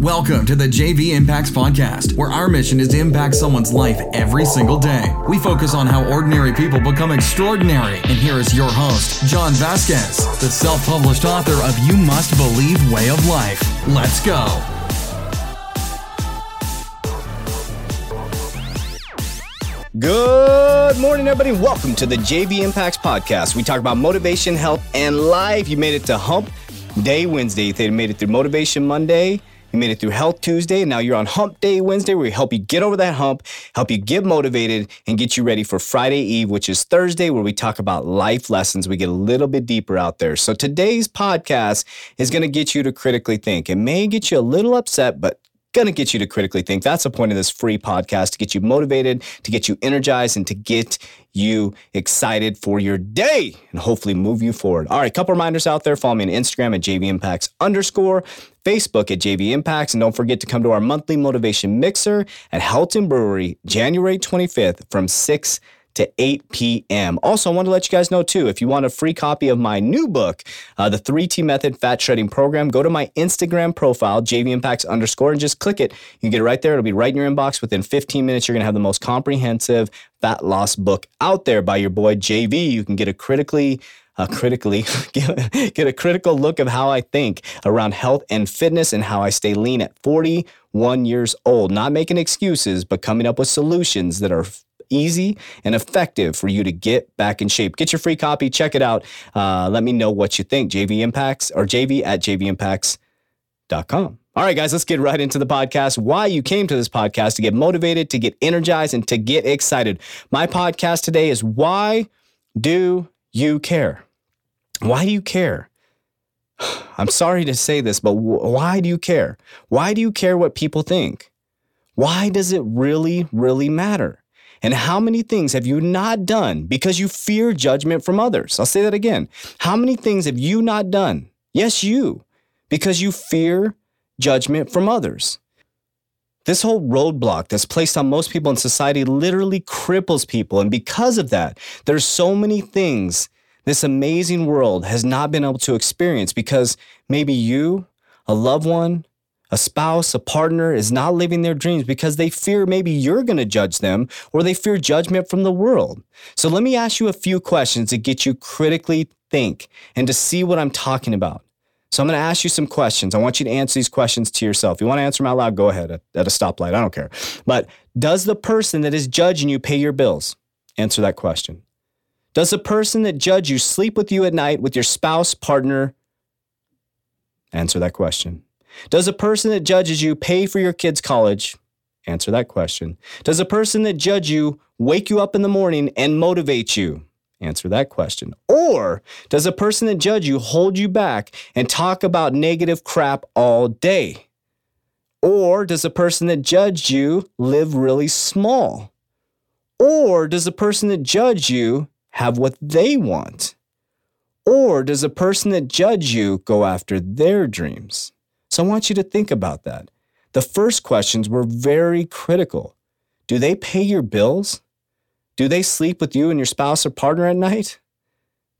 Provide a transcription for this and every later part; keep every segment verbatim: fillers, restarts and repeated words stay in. Welcome to the J V Impacts Podcast, where our mission is to impact someone's life every single day. We focus on how ordinary people become extraordinary. And here is your host, John Vasquez, the self-published author of You Must Believe Way of Life. Let's go. Good morning, everybody. Welcome to the J V Impacts Podcast. We talk about motivation, health, and life. You made it to Hump Day Wednesday. You made it through Motivation Monday. You made it through Health Tuesday, and now you're on Hump Day Wednesday, where we help you get over that hump, help you get motivated, and get you ready for Friday Eve, which is Thursday, where we talk about life lessons. We get a little bit deeper out there. So today's podcast is going to get you to critically think. It may get you a little upset, but going to get you to critically think. That's the point of this free podcast, to get you motivated, to get you energized, and to get you excited for your day and hopefully move you forward. All right, couple reminders out there. Follow me on Instagram at jvimpacts underscore, Facebook at jvimpacts, and don't forget to come to our monthly motivation mixer at Helton Brewery, January twenty-fifth from six to eight p.m. Also, I want to let you guys know, too, if you want a free copy of my new book, uh, The three T Method Fat Shredding Program, go to my Instagram profile, jvimpacts underscore, and just click it. You can get it right there. It'll be right in your inbox. Within fifteen minutes, you're going to have the most comprehensive fat loss book out there by your boy, J V. You can get a critically... Uh, critically, get a critical look of how I think around health and fitness and how I stay lean at forty-one years old. Not making excuses, but coming up with solutions that are easy and effective for you to get back in shape. Get your free copy. Check it out. Uh, let me know what you think. J V Impacts or J V at jvimpacts dot com. All right, guys, let's get right into the podcast. Why you came to this podcast: to get motivated, to get energized, and to get excited. My podcast today is Why Do You Care? Why do you care? I'm sorry to say this, but why do you care? Why do you care what people think? Why does it really, really matter? And how many things have you not done because you fear judgment from others? I'll say that again. How many things have you not done? Yes, you, because you fear judgment from others. This whole roadblock that's placed on most people in society literally cripples people. And because of that, there's so many things this amazing world has not been able to experience because maybe you, a loved one, a spouse, a partner is not living their dreams because they fear maybe you're going to judge them, or they fear judgment from the world. So let me ask you a few questions to get you critically think and to see what I'm talking about. So I'm going to ask you some questions. I want you to answer these questions to yourself. If you want to answer them out loud, go ahead, at, at a stoplight. I don't care. But does the person that is judging you pay your bills? Answer that question. Does the person that judges you sleep with you at night with your spouse, partner? Answer that question. Does the person that judges you pay for your kids' college? Answer that question. Does the person that judges you wake you up in the morning and motivate you? Answer that question. Or does the person that judges you hold you back and talk about negative crap all day? Or does the person that judges you live really small? Or does the person that judges you have what they want? Or does the person that judges you go after their dreams? So I want you to think about that. The first questions were very critical. Do they pay your bills? Do they sleep with you and your spouse or partner at night?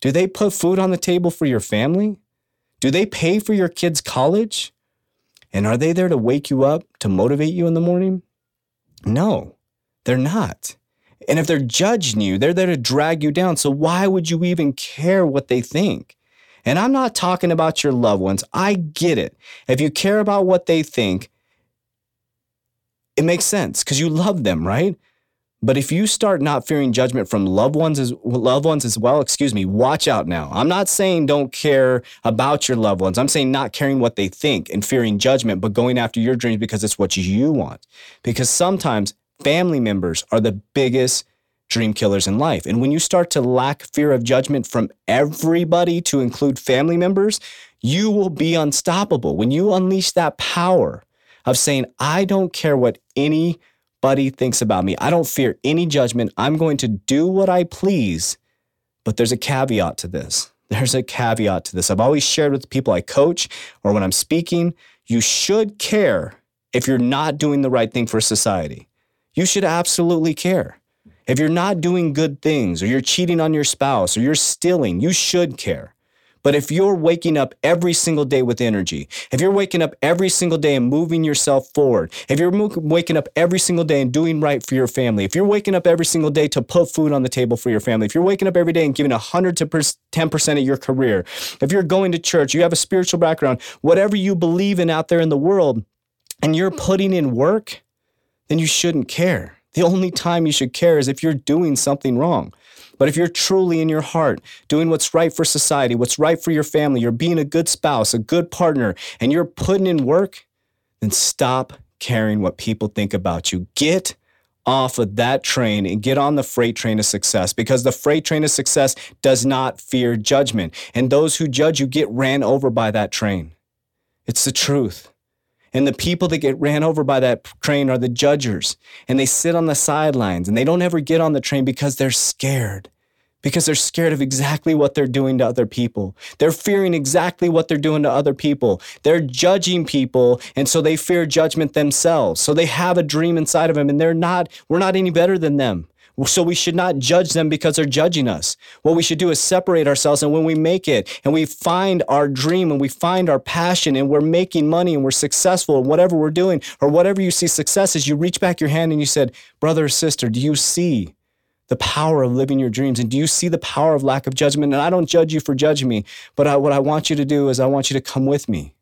Do they put food on the table for your family? Do they pay for your kids' college? And are they there to wake you up, to motivate you in the morning? No, they're not. And if they're judging you, they're there to drag you down. So why would you even care what they think? And I'm not talking about your loved ones. I get it. If you care about what they think, it makes sense because you love them, right? But if you start not fearing judgment from loved ones as, loved ones as well, excuse me, watch out now. I'm not saying don't care about your loved ones. I'm saying not caring what they think and fearing judgment, but going after your dreams because it's what you want. Because sometimes family members are the biggest dream killers in life. And when you start to lack fear of judgment from everybody, to include family members, you will be unstoppable. When you unleash that power of saying, I don't care what any Buddy thinks about me. I don't fear any judgment. I'm going to do what I please. But there's a caveat to this. There's a caveat to this. I've always shared with the people I coach or when I'm speaking, you should care if you're not doing the right thing for society. You should absolutely care. If you're not doing good things, or you're cheating on your spouse, or you're stealing, you should care. But if you're waking up every single day with energy, if you're waking up every single day and moving yourself forward, if you're mo- waking up every single day and doing right for your family, if you're waking up every single day to put food on the table for your family, if you're waking up every day and giving one hundred to ten percent of your career, if you're going to church, you have a spiritual background, whatever you believe in out there in the world, and you're putting in work, then you shouldn't care. The only time you should care is if you're doing something wrong. But if you're truly in your heart doing what's right for society, what's right for your family, you're being a good spouse, a good partner, and you're putting in work, then stop caring what people think about you. Get off of that train and get on the freight train of success, because the freight train of success does not fear judgment. And those who judge you get ran over by that train. It's the truth. And the people that get ran over by that train are the judgers. And they sit on the sidelines and they don't ever get on the train because they're scared. Because they're scared of exactly what they're doing to other people. They're fearing exactly what they're doing to other people. They're judging people, and so they fear judgment themselves. So they have a dream inside of them, and they're not, we're not any better than them. So we should not judge them because they're judging us. What we should do is separate ourselves, and when we make it and we find our dream and we find our passion and we're making money and we're successful in whatever we're doing or whatever you see success is, you reach back your hand and you said, brother or sister, do you see the power of living your dreams? And do you see the power of lack of judgment? And I don't judge you for judging me, but I, what I want you to do is I want you to come with me.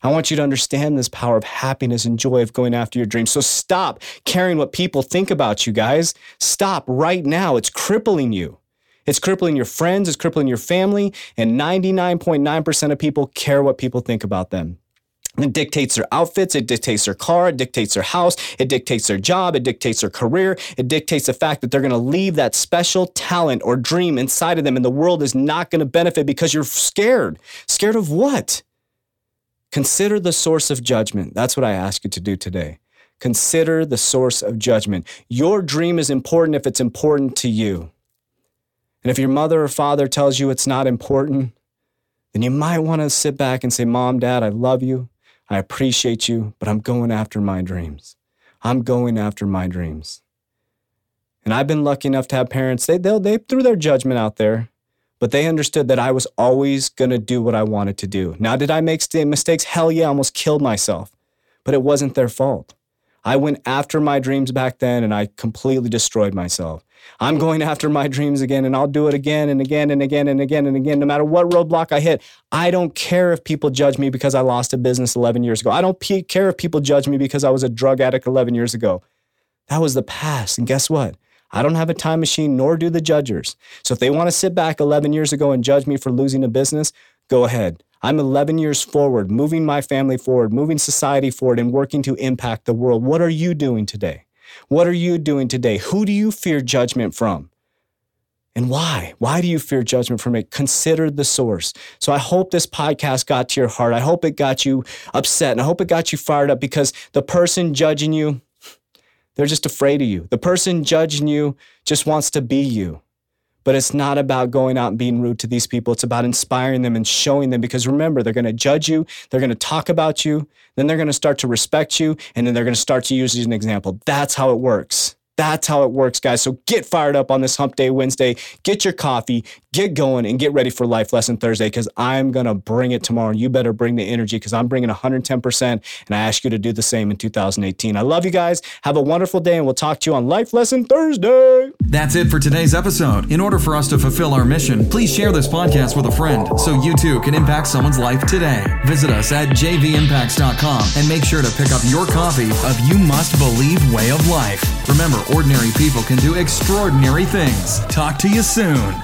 I want you to understand this power of happiness and joy of going after your dreams. So stop caring what people think about you, guys. Stop right now. It's crippling you. It's crippling your friends. It's crippling your family. And ninety-nine point nine percent of people care what people think about them. It dictates their outfits. It dictates their car. It dictates their house. It dictates their job. It dictates their career. It dictates the fact that they're going to leave that special talent or dream inside of them. And the world is not going to benefit because you're scared. Scared of what? Consider the source of judgment. That's what I ask you to do today. Consider the source of judgment. Your dream is important if it's important to you. And if your mother or father tells you it's not important, then you might want to sit back and say, Mom, Dad, I love you. I appreciate you, but I'm going after my dreams. I'm going after my dreams. And I've been lucky enough to have parents, they, they, they threw their judgment out there. But they understood that I was always going to do what I wanted to do. Now, did I make mistakes? Hell yeah, I almost killed myself. But it wasn't their fault. I went after my dreams back then, and I completely destroyed myself. I'm going after my dreams again, and I'll do it again and again and again and again and again, no matter what roadblock I hit. I don't care if people judge me because I lost a business eleven years ago. I don't care if people judge me because I was a drug addict eleven years ago. That was the past, and guess what? I don't have a time machine, nor do the judgers. So if they want to sit back eleven years ago and judge me for losing a business, go ahead. I'm eleven years forward, moving my family forward, moving society forward, and working to impact the world. What are you doing today? What are you doing today? Who do you fear judgment from? And why? Why do you fear judgment from it? Consider the source. So I hope this podcast got to your heart. I hope it got you upset, and I hope it got you fired up, because the person judging you, they're just afraid of you. The person judging you just wants to be you. But it's not about going out and being rude to these people. It's about inspiring them and showing them, because remember, they're going to judge you. They're going to talk about you. Then they're going to start to respect you. And then they're going to start to use you as an example. That's how it works. That's how it works, guys. So get fired up on this Hump Day Wednesday. Get your coffee. Get going and get ready for Life Lesson Thursday, because I'm going to bring it tomorrow. You better bring the energy, because I'm bringing one hundred ten percent, and I ask you to do the same in two thousand eighteen. I love you guys. Have a wonderful day, and we'll talk to you on Life Lesson Thursday. That's it for today's episode. In order for us to fulfill our mission, please share this podcast with a friend so you too can impact someone's life today. Visit us at j v impacts dot com and make sure to pick up your copy of You Must Believe Way of Life. Remember, ordinary people can do extraordinary things. Talk to you soon.